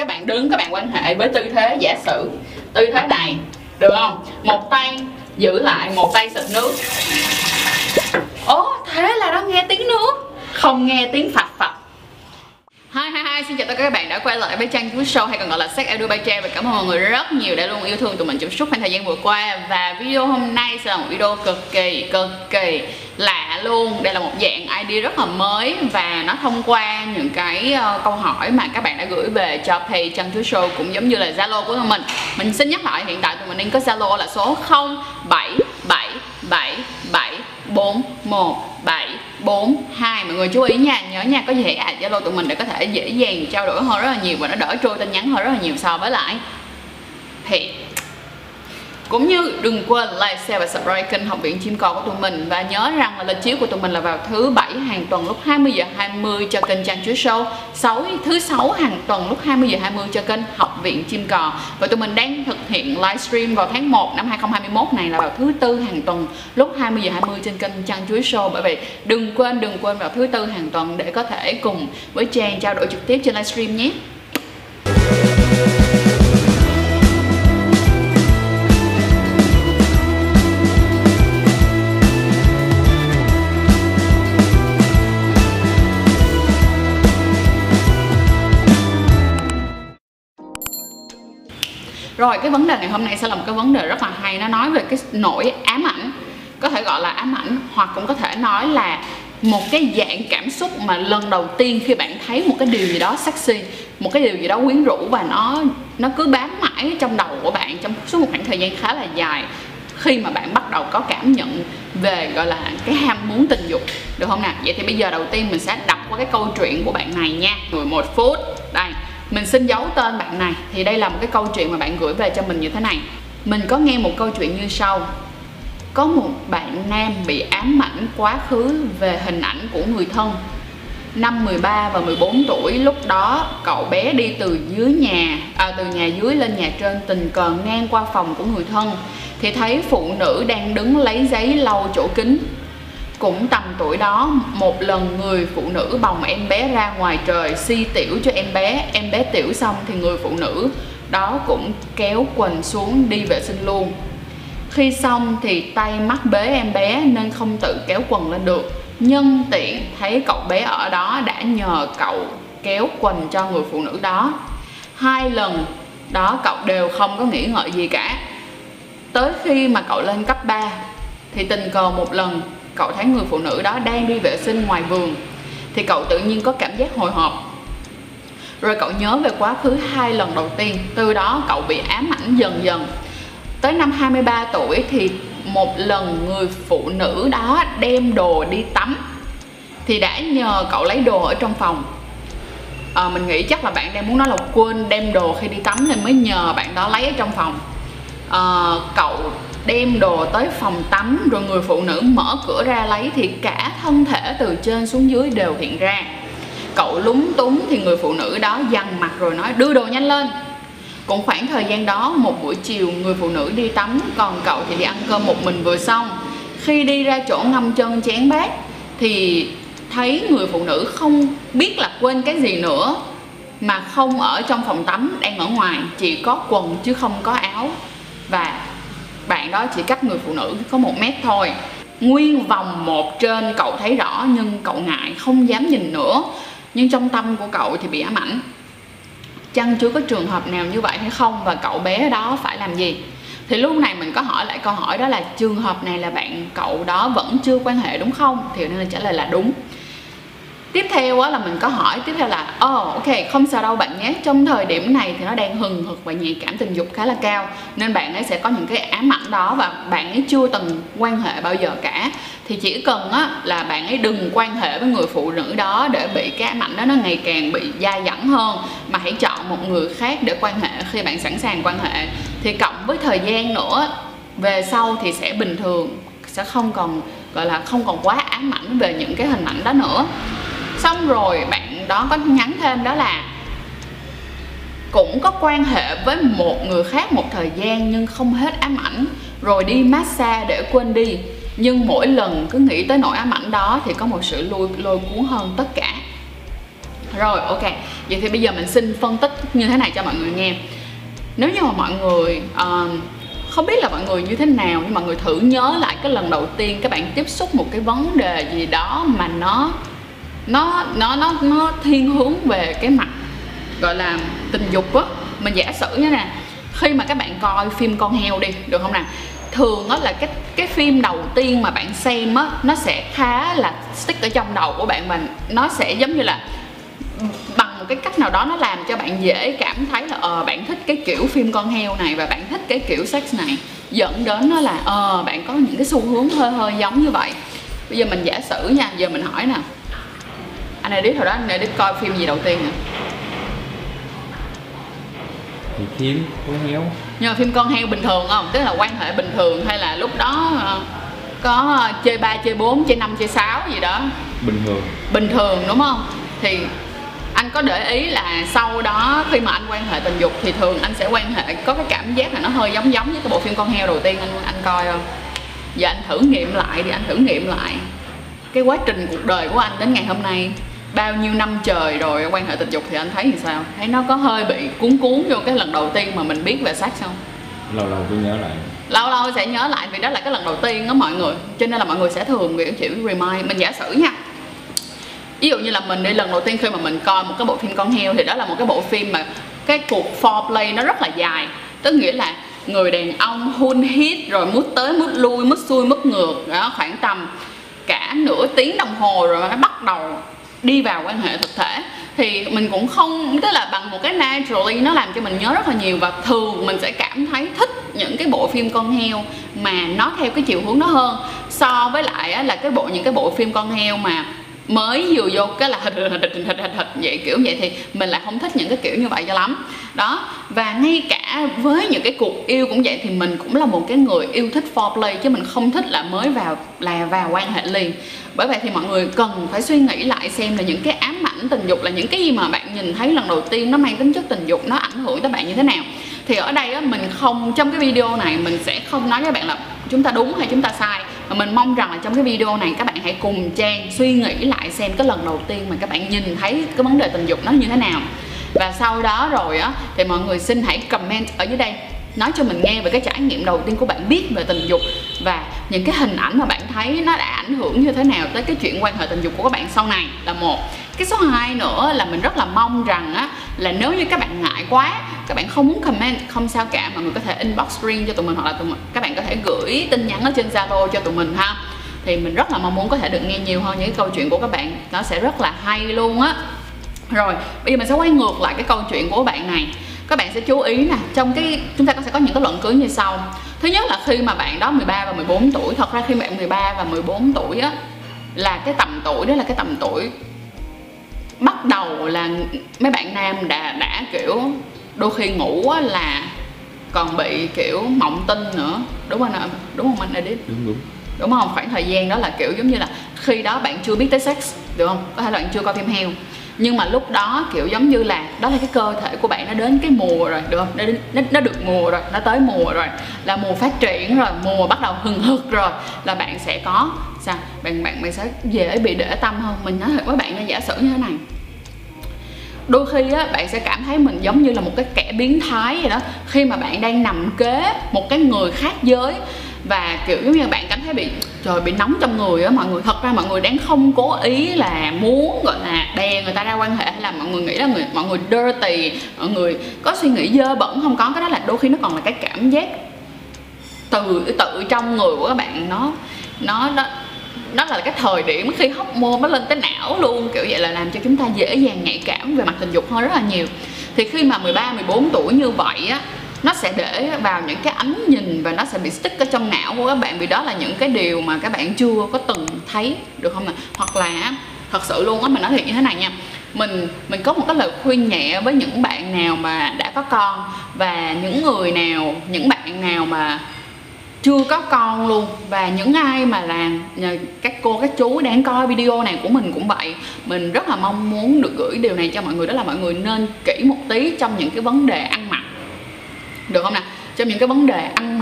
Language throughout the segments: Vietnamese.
các bạn đứng, các bạn quan hệ với tư thế giả sử, tư thế này, được không? Một tay giữ lại, một tay xịt nước. Ồ, thế là nó nghe tiếng nước, không nghe tiếng phập phập. Hi, xin chào tất cả các bạn đã quay lại với Chăn Chuối Show hay còn gọi là Sách Edu By Trang. Và cảm ơn mọi người rất nhiều đã luôn yêu thương tụi mình trong suốt khoảng thời gian vừa qua. Và video hôm nay sẽ là một video cực kỳ lạ luôn. Đây là một dạng idea rất là mới và nó thông qua những cái câu hỏi mà các bạn đã gửi về cho page Chân Thúi Show, cũng giống như là Zalo của tụi mình. Mình xin nhắc lại hiện tại tụi mình đang có Zalo là số 0777741742. Mọi người chú ý nha, nhớ nha, có gì hãy add Zalo tụi mình để có thể dễ dàng trao đổi hơn rất là nhiều và nó đỡ trôi tin nhắn hơn rất là nhiều so với lại thì. Cũng như đừng quên like, share và subscribe kênh Học Viện Chim Cò của tụi mình. Và nhớ rằng là lịch chiếu của tụi mình là vào thứ 7 hàng tuần lúc 20h20 cho kênh Chăn Chuối Show, thứ 6 hàng tuần lúc 20h20 cho kênh Học Viện Chim Cò. Và tụi mình đang thực hiện livestream vào tháng 1 năm 2021 này là vào thứ 4 hàng tuần lúc 20h20 trên kênh Chăn Chuối Show. Bởi vậy đừng quên vào thứ 4 hàng tuần để có thể cùng với Trang trao đổi trực tiếp trên livestream nhé. Rồi, cái vấn đề ngày hôm nay sẽ là một cái vấn đề rất là hay. Nó nói về cái nỗi ám ảnh, có thể gọi là ám ảnh, hoặc cũng có thể nói là một cái dạng cảm xúc mà lần đầu tiên khi bạn thấy một cái điều gì đó sexy, một cái điều gì đó quyến rũ và nó cứ bám mãi trong đầu của bạn trong suốt một khoảng thời gian khá là dài. Khi mà bạn bắt đầu có cảm nhận về gọi là cái ham muốn tình dục, được không nào? Vậy thì bây giờ đầu tiên mình sẽ đọc qua cái câu chuyện của bạn này nha. 11 phút, đây. Mình xin giấu tên bạn này. Thì đây là một cái câu chuyện mà bạn gửi về cho mình như thế này. Mình có nghe một câu chuyện như sau. Có một bạn nam bị ám ảnh quá khứ về hình ảnh của người thân. Năm 13 và 14 tuổi, lúc đó cậu bé đi từ nhà dưới lên nhà trên, tình cờ ngang qua phòng của người thân thì thấy phụ nữ đang đứng lấy giấy lau chỗ kính. Cũng tầm tuổi đó, một lần người phụ nữ bồng em bé ra ngoài trời si tiểu cho em bé tiểu xong thì người phụ nữ đó cũng kéo quần xuống đi vệ sinh luôn. Khi xong thì tay mắc bế em bé nên không tự kéo quần lên được. Nhân tiện thấy cậu bé ở đó đã nhờ cậu kéo quần cho người phụ nữ đó. Hai lần đó cậu đều không có nghĩ ngợi gì cả. Tới khi mà cậu lên cấp 3 thì tình cờ một lần cậu thấy người phụ nữ đó đang đi vệ sinh ngoài vườn thì cậu tự nhiên có cảm giác hồi hộp. Rồi cậu nhớ về quá khứ 2 lần đầu tiên. Từ đó cậu bị ám ảnh dần dần. Tới năm 23 tuổi thì một lần người phụ nữ đó đem đồ đi tắm thì đã nhờ cậu lấy đồ ở trong phòng. Mình nghĩ chắc là bạn đang muốn nói là quên đem đồ khi đi tắm nên mới nhờ bạn đó lấy ở trong phòng. Cậu đem đồ tới phòng tắm rồi người phụ nữ mở cửa ra lấy thì cả thân thể từ trên xuống dưới đều hiện ra. Cậu lúng túng thì người phụ nữ đó dằn mặt rồi nói đưa đồ nhanh lên. Cũng khoảng thời gian đó, một buổi chiều người phụ nữ đi tắm còn cậu thì đi ăn cơm một mình vừa xong. Khi đi ra chỗ ngâm chân chén bát thì thấy người phụ nữ không biết là quên cái gì nữa mà không ở trong phòng tắm, đang ở ngoài, chỉ có quần chứ không có áo. Và bạn đó chỉ cách người phụ nữ có 1 mét thôi. Nguyên vòng 1 trên cậu thấy rõ nhưng cậu ngại không dám nhìn nữa. Nhưng trong tâm của cậu thì bị ám ảnh. Chăng chưa có trường hợp nào như vậy hay không và cậu bé đó phải làm gì? Thì lúc này mình có hỏi lại câu hỏi đó là trường hợp này là bạn cậu đó vẫn chưa quan hệ đúng không? Thì nên là trả lời là đúng. Tiếp theo là mình có hỏi tiếp theo là ok, không sao đâu bạn nhé. Trong thời điểm này thì nó đang hừng hực và nhạy cảm tình dục khá là cao nên bạn ấy sẽ có những cái ám ảnh đó và bạn ấy chưa từng quan hệ bao giờ cả. Thì chỉ cần là bạn ấy đừng quan hệ với người phụ nữ đó để bị cái ám ảnh đó nó ngày càng bị dai dẳng hơn, mà hãy chọn một người khác để quan hệ khi bạn sẵn sàng quan hệ. Thì cộng với thời gian nữa về sau thì sẽ bình thường, sẽ không còn gọi là không còn quá ám ảnh về những cái hình ảnh đó nữa. Xong rồi bạn đó có nhắn thêm đó là cũng có quan hệ với một người khác một thời gian nhưng không hết ám ảnh, rồi đi massage để quên đi, nhưng mỗi lần cứ nghĩ tới nỗi ám ảnh đó thì có một sự lôi cuốn hơn tất cả. Rồi, ok. Vậy thì bây giờ mình xin phân tích như thế này cho mọi người nghe. Nếu như mà mọi người không biết là mọi người như thế nào, nhưng mọi người thử nhớ lại cái lần đầu tiên các bạn tiếp xúc một cái vấn đề gì đó mà nó thiên hướng về cái mặt gọi là tình dục á. Mình giả sử như thế này, khi mà các bạn coi phim Con Heo đi, được không nào? Thường đó là cái phim đầu tiên mà bạn xem á, nó sẽ khá là stick ở trong đầu của bạn, và nó sẽ giống như là bằng một cái cách nào đó nó làm cho bạn dễ cảm thấy là bạn thích cái kiểu phim con heo này và bạn thích cái kiểu sex này, dẫn đến nó là bạn có những cái xu hướng hơi giống như vậy. Bây giờ mình giả sử nha, giờ mình hỏi nè, anh Edith hồi đó anh Edith coi phim gì đầu tiên nè? Phim con heo. Nhưng mà phim con heo bình thường không? Tức là quan hệ bình thường hay là lúc đó có chơi 3, chơi 4, chơi 5, chơi 6 gì đó? Bình thường. Bình thường đúng không? Thì anh có để ý là sau đó khi mà anh quan hệ tình dục thì thường anh sẽ quan hệ có cái cảm giác là nó hơi giống với cái bộ phim con heo đầu tiên anh coi không? Giờ anh thử nghiệm lại đi, anh thử nghiệm lại cái quá trình cuộc đời của anh đến ngày hôm nay. Bao nhiêu năm trời rồi quan hệ tình dục thì anh thấy thì sao? Thấy nó có hơi bị cuốn vô cái lần đầu tiên mà mình biết về sex không? Lâu lâu cứ nhớ lại. Lâu lâu sẽ nhớ lại vì đó là cái lần đầu tiên đó mọi người. Cho nên là mọi người sẽ thường kiểu remind. Mình giả sử nha, ví dụ như là mình đi lần đầu tiên khi mà mình coi một cái bộ phim con heo thì đó là một cái bộ phim mà cái cuộc foreplay nó rất là dài. Tức nghĩa là người đàn ông hun hít rồi mút tới mút lui, mút xuôi mút ngược đó, khoảng tầm cả nửa tiếng đồng hồ rồi mới bắt đầu đi vào quan hệ thực thể. Thì mình cũng không, tức là bằng một cái naturally nó làm cho mình nhớ rất là nhiều, và thường mình sẽ cảm thấy thích những cái bộ phim con heo mà nó theo cái chiều hướng đó hơn so với lại là những cái bộ phim con heo mà mới vừa vô cái là thịt vậy, kiểu vậy thì mình lại không thích những cái kiểu như vậy cho lắm đó. Và ngay cả với những cái cuộc yêu cũng vậy, thì mình cũng là một cái người yêu thích foreplay chứ mình không thích là mới vào là vào quan hệ liền. Bởi vậy thì mọi người cần phải suy nghĩ lại xem là những cái ám ảnh tình dục là những cái gì mà bạn nhìn thấy lần đầu tiên nó mang tính chất tình dục, nó ảnh hưởng tới bạn như thế nào. Thì ở đây á, mình không, trong cái video này mình sẽ không nói với bạn là chúng ta đúng hay chúng ta sai, mà mình mong rằng là trong cái video này các bạn hãy cùng Trang suy nghĩ lại xem cái lần đầu tiên mà các bạn nhìn thấy cái vấn đề tình dục nó như thế nào. Và sau đó rồi á thì mọi người xin hãy comment ở dưới đây, nói cho mình nghe về cái trải nghiệm đầu tiên của bạn biết về tình dục và những cái hình ảnh mà bạn thấy nó đã ảnh hưởng như thế nào tới cái chuyện quan hệ tình dục của các bạn sau này là một. Cái số 2 nữa là mình rất là mong rằng á, là nếu như các bạn ngại quá, các bạn không muốn comment, không sao cả, mọi người có thể inbox riêng cho tụi mình, hoặc là các bạn có thể gửi tin nhắn ở trên Zalo cho tụi mình ha. Thì mình rất là mong muốn có thể được nghe nhiều hơn những cái câu chuyện của các bạn, nó sẽ rất là hay luôn á. Rồi, bây giờ mình sẽ quay ngược lại cái câu chuyện của bạn này. Các bạn sẽ chú ý nè, trong cái chúng ta sẽ có những cái luận cứ như sau. Thứ nhất là khi mà bạn đó 13 và 14 tuổi, thật ra khi bạn 13 và 14 tuổi á là cái tầm tuổi đó là cái tầm tuổi bắt đầu là mấy bạn nam đã kiểu đôi khi ngủ á là còn bị kiểu mộng tinh nữa, đúng không nào? Đúng không anh Edith? Đúng. Đúng không? Khoảng thời gian đó là kiểu giống như là khi đó bạn chưa biết tới sex, được không? Có thể là bạn chưa coi phim heo, nhưng mà lúc đó kiểu giống như là đó là cái cơ thể của bạn nó đến cái mùa rồi, được không? Nó được mùa rồi, nó tới mùa rồi, là mùa phát triển rồi, mùa bắt đầu hừng hực rồi, là bạn sẽ có sao? Bạn sẽ dễ bị để tâm hơn. Mình nói thật với bạn, nó giả sử như thế này, đôi khi á, bạn sẽ cảm thấy mình giống như là một cái kẻ biến thái vậy đó, khi mà bạn đang nằm kế một cái người khác giới và kiểu giống như bạn cảm thấy bị nóng trong người á mọi người. Thật ra mọi người đang không cố ý là muốn gọi là đè người ta ra quan hệ, hay là mọi người nghĩ là mọi người dirty, mọi người có suy nghĩ dơ bẩn, không có. Cái đó là đôi khi nó còn là cái cảm giác tự trong người của các bạn, nó là cái thời điểm khi hormone nó lên tới não luôn, kiểu vậy, là làm cho chúng ta dễ dàng nhạy cảm về mặt tình dục hơn rất là nhiều. Thì khi mà 13, 14 tuổi như vậy á, nó sẽ để vào những cái ánh nhìn và nó sẽ bị stick ở trong não của các bạn, vì đó là những cái điều mà các bạn chưa có từng thấy, được không ạ? Hoặc là thật sự luôn á, mình nói thiệt như thế này nha, mình có một cái lời khuyên nhẹ với những bạn nào mà đã có con và những bạn nào mà chưa có con luôn, và những ai mà làm các cô các chú đang coi video này của mình cũng vậy. Mình rất là mong muốn được gửi điều này cho mọi người, đó là mọi người nên kỹ một tí trong những cái vấn đề ăn mặc, được không nào? Trong những cái vấn đề ăn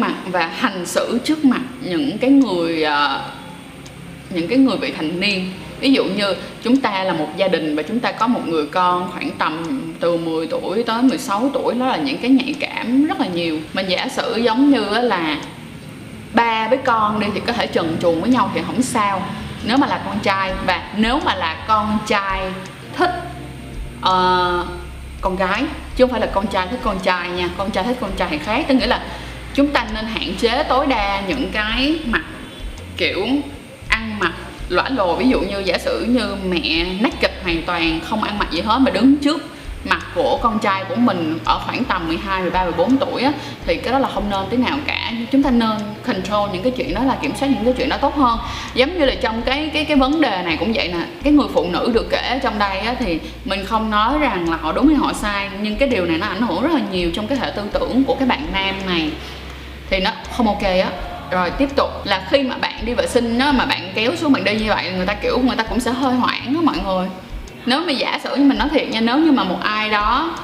mặc và hành xử trước mặt những cái người những cái người vị thành niên. Ví dụ như chúng ta là một gia đình và chúng ta có một người con khoảng tầm từ 10 tuổi tới 16 tuổi, đó là những cái nhạy cảm rất là nhiều. Mình giả sử giống như là ba với con đi thì có thể trần truồng với nhau thì không sao, nếu mà là con trai. Và nếu mà là con trai thích con gái, chứ không phải là con trai thích con trai nha, con trai thích con trai thì khác. Tức nghĩa là chúng ta nên hạn chế tối đa những cái mặt kiểu ăn mặc lõa lồ. Ví dụ như giả sử như mẹ naked hoàn toàn không ăn mặc gì hết mà đứng trước mặt của con trai của mình ở khoảng tầm 12, 13, 14 tuổi á, thì cái đó là không nên tí nào cả. Chúng ta nên control những cái chuyện đó, là kiểm soát những cái chuyện đó tốt hơn. Giống như là trong cái vấn đề này cũng vậy nè, cái người phụ nữ được kể trong đây á, thì mình không nói rằng là họ đúng hay họ sai, nhưng cái điều này nó ảnh hưởng rất là nhiều trong cái hệ tư tưởng của cái bạn nam này, thì nó không ok á. Rồi tiếp tục là khi mà bạn đi vệ sinh á, mà bạn kéo xuống bạn đi như vậy, người ta cũng sẽ hơi hoảng á mọi người. Nếu mà giả sử như mình nói thiệt nha, nếu như mà một ai đó,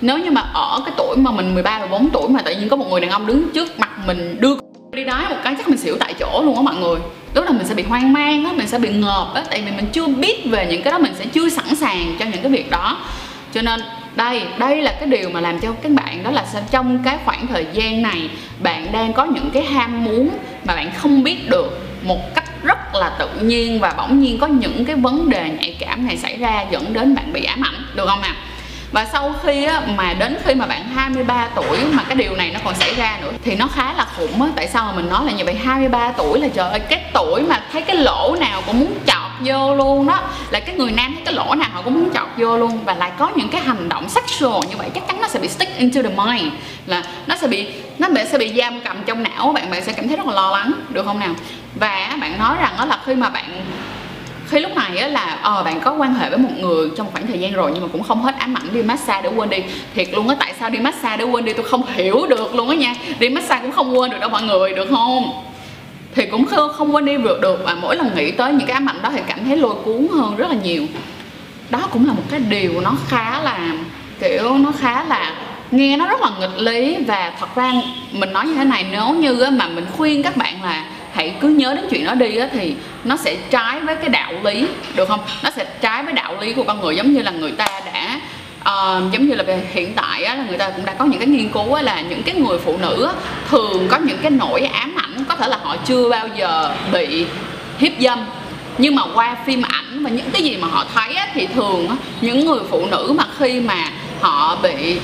nếu như mà ở cái tuổi mà mình 13, 14 tuổi mà tự nhiên có một người đàn ông đứng trước mặt mình đưa đi đái một cái, chắc mình xỉu tại chỗ luôn á mọi người. Lúc đó mình sẽ bị hoang mang á, mình sẽ bị ngợp á, tại vì mình chưa biết về những cái đó, mình sẽ chưa sẵn sàng cho những cái việc đó. Cho nên đây là cái điều mà làm cho các bạn, đó là trong cái khoảng thời gian này bạn đang có những cái ham muốn mà bạn không biết được một cách rất là tự nhiên, và bỗng nhiên có những cái vấn đề nhạy cảm này xảy ra dẫn đến bạn bị ám ảnh, được không ạ? Và sau khi á, mà đến khi mà bạn 23 tuổi mà cái điều này nó còn xảy ra nữa thì nó khá là khủng á. Tại sao mà mình nói là như vậy? 23 tuổi là trời ơi, cái tuổi mà thấy cái lỗ nào cũng muốn chọc vô luôn đó, là cái người nam thấy cái lỗ nào họ cũng muốn chọc vô luôn. Và lại có những cái hành động sexual như vậy, chắc chắn nó sẽ bị stick into the mind, là nó sẽ bị giam cầm trong não. Bạn sẽ cảm thấy rất là lo lắng, được không nào? Và bạn nói rằng đó là khi lúc này á là bạn có quan hệ với một người trong khoảng thời gian rồi nhưng mà cũng không hết ám ảnh, đi massage để quên đi. Thiệt luôn á, tại sao đi massage để quên đi tôi không hiểu được luôn á nha. Đi massage cũng không quên được đâu mọi người, được không? Thì cũng không quên đi vượt được, và mỗi lần nghĩ tới những cái ám ảnh đó thì cảm thấy lôi cuốn hơn rất là nhiều. Đó cũng là một cái điều nó khá là kiểu, nó khá là nghe nó rất là nghịch lý. Và thật ra mình nói như thế này, nếu như mà mình khuyên các bạn là hãy cứ nhớ đến chuyện đó đi á, thì nó sẽ trái với cái đạo lý, được không? Nó sẽ trái với đạo lý của con người. Giống như là người ta đã giống như là về hiện tại á, là người ta cũng đã có những cái nghiên cứu á, là những cái người phụ nữ á, thường có những cái nỗi ám ảnh. Có thể là họ chưa bao giờ bị hiếp dâm, nhưng mà qua phim ảnh và những cái gì mà họ thấy á, thì thường á, những người phụ nữ mà khi mà họ bị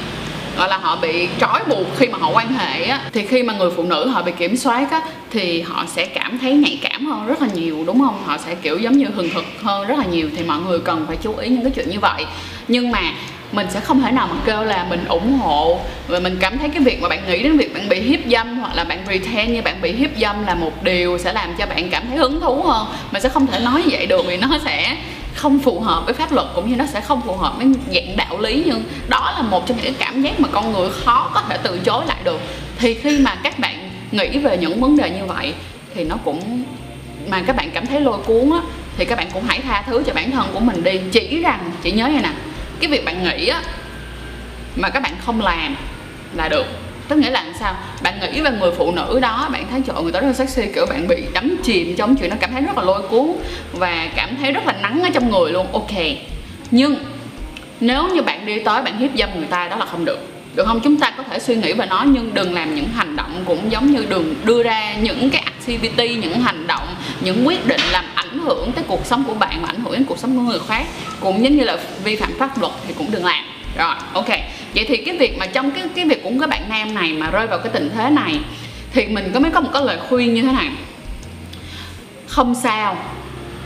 gọi là họ bị trói buộc khi mà họ quan hệ á, thì khi mà người phụ nữ họ bị kiểm soát á, thì họ sẽ cảm thấy nhạy cảm hơn rất là nhiều, đúng không? Họ sẽ kiểu giống như hừng hực hơn rất là nhiều. Thì mọi người cần phải chú ý những cái chuyện như vậy. Nhưng mà mình sẽ không thể nào mà kêu là mình ủng hộ và mình cảm thấy cái việc mà bạn nghĩ đến việc bạn bị hiếp dâm hoặc là bạn pretend như bạn bị hiếp dâm là một điều sẽ làm cho bạn cảm thấy hứng thú hơn. Mình sẽ không thể nói vậy được, vì nó sẽ không phù hợp với pháp luật, cũng như nó sẽ không phù hợp với dạng đạo lý. Nhưng đó là một trong những cảm giác mà con người khó có thể từ chối lại được. Thì khi mà các bạn nghĩ về những vấn đề như vậy thì nó cũng mà các bạn cảm thấy lôi cuốn á, thì các bạn cũng hãy tha thứ cho bản thân của mình đi. Chỉ rằng chị nhớ như nè, cái việc bạn nghĩ á mà các bạn không làm là được. Tức nghĩa là sao? Bạn nghĩ về người phụ nữ đó, bạn thấy trời người ta rất là sexy, kiểu bạn bị đắm chìm trong chuyện đó, cảm thấy rất là lôi cuốn và cảm thấy rất là nắng ở trong người luôn, ok. Nhưng nếu như bạn đi tới bạn hiếp dâm người ta, đó là không được, được không? Chúng ta có thể suy nghĩ về nó nhưng đừng làm những hành động, cũng giống như đừng đưa ra những cái activity, những hành động, những quyết định làm ảnh hưởng tới cuộc sống của bạn và ảnh hưởng đến cuộc sống của người khác. Cũng giống như là vi phạm pháp luật thì cũng đừng làm. Rồi, ok. Vậy thì cái việc mà trong cái việc của cái bạn nam này mà rơi vào cái tình thế này thì mình mới có một cái lời khuyên như thế này. Không sao.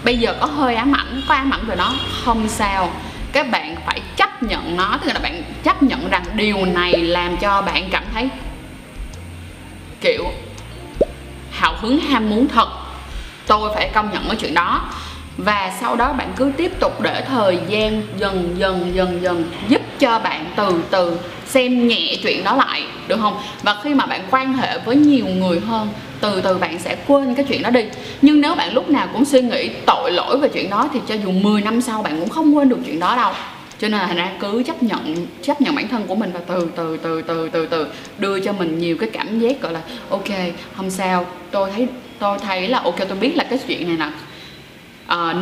Bây giờ có hơi ám ảnh, có ám ảnh về nó, không sao. Các bạn phải chấp nhận nó, tức là bạn chấp nhận rằng điều này làm cho bạn cảm thấy kiểu hào hứng, ham muốn thật. Tôi phải công nhận cái chuyện đó. Và sau đó bạn cứ tiếp tục để thời gian dần dần giúp cho bạn từ từ xem nhẹ chuyện đó lại, được không? Và khi mà bạn quan hệ với nhiều người hơn, từ từ bạn sẽ quên cái chuyện đó đi. Nhưng nếu bạn lúc nào cũng suy nghĩ tội lỗi về chuyện đó thì cho dù 10 năm sau bạn cũng không quên được chuyện đó đâu. Cho nên là thành ra cứ chấp nhận bản thân của mình và từ từ đưa cho mình nhiều cái cảm giác gọi là ok, không sao, tôi thấy là ok, tôi biết là cái chuyện này là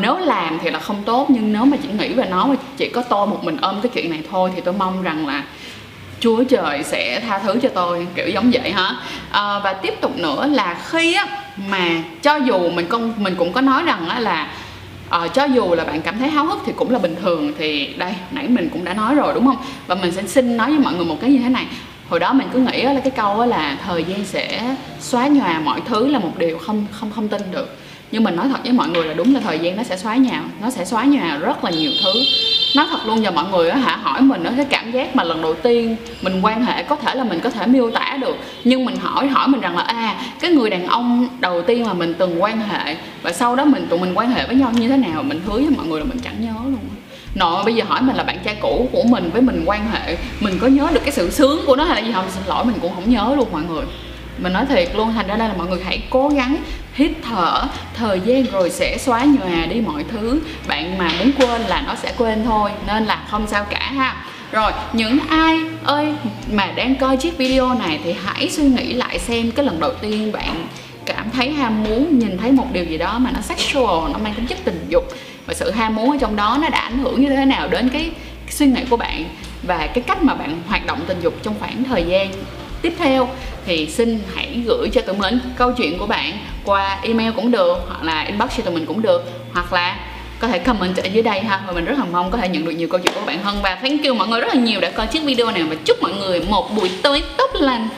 Nếu làm thì là không tốt, nhưng nếu mà chỉ nghĩ về nó mà chỉ có tôi một mình ôm cái chuyện này thôi thì tôi mong rằng là Chúa Trời sẽ tha thứ cho tôi, kiểu giống vậy hả. Và tiếp tục nữa là khi á, mà cho dù mình cũng có nói rằng á, là cho dù là bạn cảm thấy háo hức thì cũng là bình thường, thì đây nãy mình cũng đã nói rồi đúng không. Và mình sẽ xin nói với mọi người một cái như thế này. Hồi đó mình cứ nghĩ á, là cái câu á, là thời gian sẽ xóa nhòa mọi thứ là một điều không tin được. Nhưng mình nói thật với mọi người là đúng là thời gian nó sẽ xóa nhòa, nó sẽ xóa nhòa rất là nhiều thứ. Nói thật luôn giờ mọi người á hả, hỏi mình cái cảm giác mà lần đầu tiên mình quan hệ, có thể là mình có thể miêu tả được, nhưng mình hỏi mình rằng là cái người đàn ông đầu tiên mà mình từng quan hệ và sau đó tụi mình quan hệ với nhau như thế nào, mình hứa với mọi người là mình chẳng nhớ luôn. Nội bây giờ hỏi mình là bạn trai cũ của mình với mình quan hệ, mình có nhớ được cái sự sướng của nó hay là gì không? Xin lỗi mình cũng không nhớ luôn mọi người. Mình nói thiệt luôn, thành ra đây là mọi người hãy cố gắng hít thở, thời gian rồi sẽ xóa nhòa đi mọi thứ. Bạn mà muốn quên là nó sẽ quên thôi, nên là không sao cả ha. Rồi, những ai ơi mà đang coi chiếc video này thì hãy suy nghĩ lại xem cái lần đầu tiên bạn cảm thấy ham muốn, nhìn thấy một điều gì đó mà nó sexual, nó mang tính chất tình dục, và sự ham muốn ở trong đó nó đã ảnh hưởng như thế nào đến cái suy nghĩ của bạn và cái cách mà bạn hoạt động tình dục trong khoảng thời gian tiếp theo. Thì xin hãy gửi cho tụi mình câu chuyện của bạn qua email cũng được, hoặc là inbox cho tụi mình cũng được, hoặc là có thể comment ở dưới đây ha. Và mình rất là mong có thể nhận được nhiều câu chuyện của bạn hơn. Và thank you mọi người rất là nhiều đã coi chiếc video này, và chúc mọi người một buổi tối tốt lành.